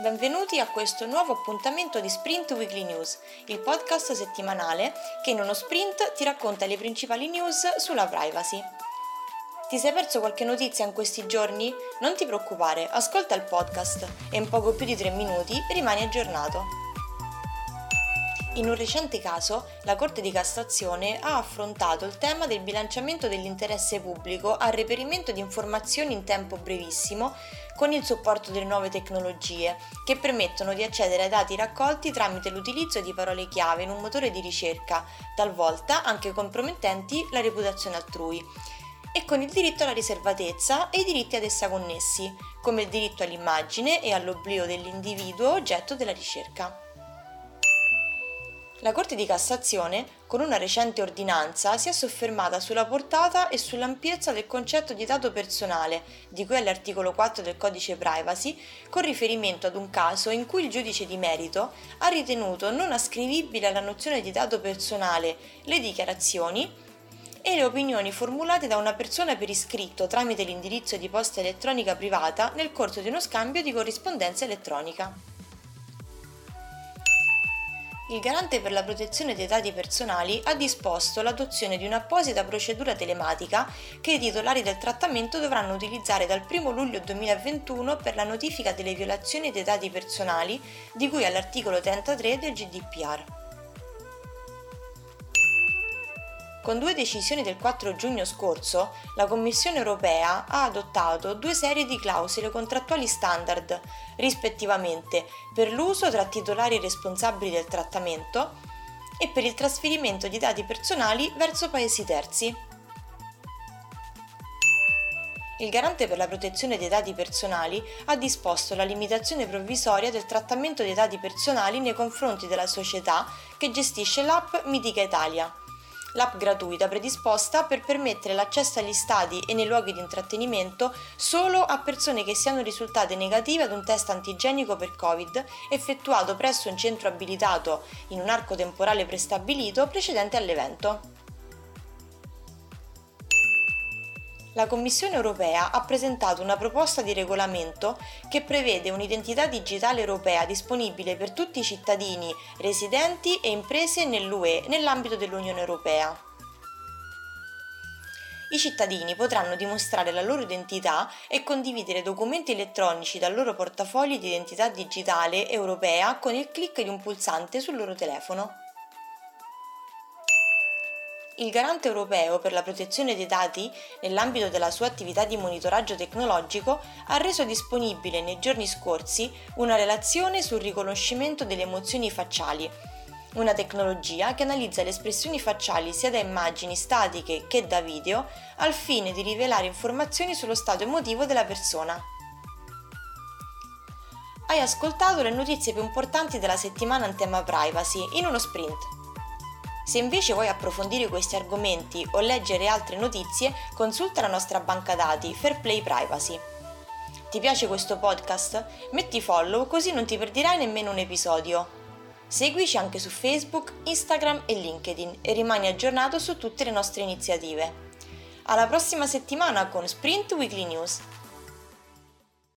Benvenuti a questo nuovo appuntamento di Sprint Weekly News, il podcast settimanale che in uno sprint ti racconta le principali news sulla privacy. Ti sei perso qualche notizia in questi giorni? Non ti preoccupare, ascolta il podcast e in poco più di 3 minuti rimani aggiornato. In un recente caso, la Corte di Cassazione ha affrontato il tema del bilanciamento dell'interesse pubblico al reperimento di informazioni in tempo brevissimo con il supporto delle nuove tecnologie che permettono di accedere ai dati raccolti tramite l'utilizzo di parole chiave in un motore di ricerca, talvolta anche compromettenti la reputazione altrui, e con il diritto alla riservatezza e i diritti ad essa connessi, come il diritto all'immagine e all'oblio dell'individuo oggetto della ricerca. La Corte di Cassazione, con una recente ordinanza, si è soffermata sulla portata e sull'ampiezza del concetto di dato personale, di cui all'articolo 4 del Codice Privacy, con riferimento ad un caso in cui il giudice di merito ha ritenuto non ascrivibile alla nozione di dato personale le dichiarazioni e le opinioni formulate da una persona per iscritto tramite l'indirizzo di posta elettronica privata nel corso di uno scambio di corrispondenza elettronica. Il Garante per la protezione dei dati personali ha disposto l'adozione di un'apposita procedura telematica che i titolari del trattamento dovranno utilizzare dal 1 luglio 2021 per la notifica delle violazioni dei dati personali di cui all'articolo 33 del GDPR. Con 2 decisioni del 4 giugno scorso, la Commissione Europea ha adottato 2 serie di clausole contrattuali standard, rispettivamente per l'uso tra titolari responsabili del trattamento e per il trasferimento di dati personali verso paesi terzi. Il Garante per la protezione dei dati personali ha disposto la limitazione provvisoria del trattamento dei dati personali nei confronti della società che gestisce l'app Mitiga Italia. L'app gratuita predisposta per permettere l'accesso agli stadi e nei luoghi di intrattenimento solo a persone che siano risultate negative ad un test antigenico per Covid effettuato presso un centro abilitato in un arco temporale prestabilito precedente all'evento. La Commissione Europea ha presentato una proposta di regolamento che prevede un'identità digitale europea disponibile per tutti i cittadini, residenti e imprese nell'UE nell'ambito dell'Unione Europea. I cittadini potranno dimostrare la loro identità e condividere documenti elettronici dal loro portafogli di identità digitale europea con il click di un pulsante sul loro telefono. Il Garante europeo per la protezione dei dati, nell'ambito della sua attività di monitoraggio tecnologico, ha reso disponibile nei giorni scorsi una relazione sul riconoscimento delle emozioni facciali, una tecnologia che analizza le espressioni facciali sia da immagini statiche che da video, al fine di rivelare informazioni sullo stato emotivo della persona. Hai ascoltato le notizie più importanti della settimana in tema privacy in uno sprint. Se invece vuoi approfondire questi argomenti o leggere altre notizie, consulta la nostra banca dati Fairplay Privacy. Ti piace questo podcast? Metti follow così non ti perderai nemmeno un episodio. Seguici anche su Facebook, Instagram e LinkedIn e rimani aggiornato su tutte le nostre iniziative. Alla prossima settimana con Sprint Weekly News.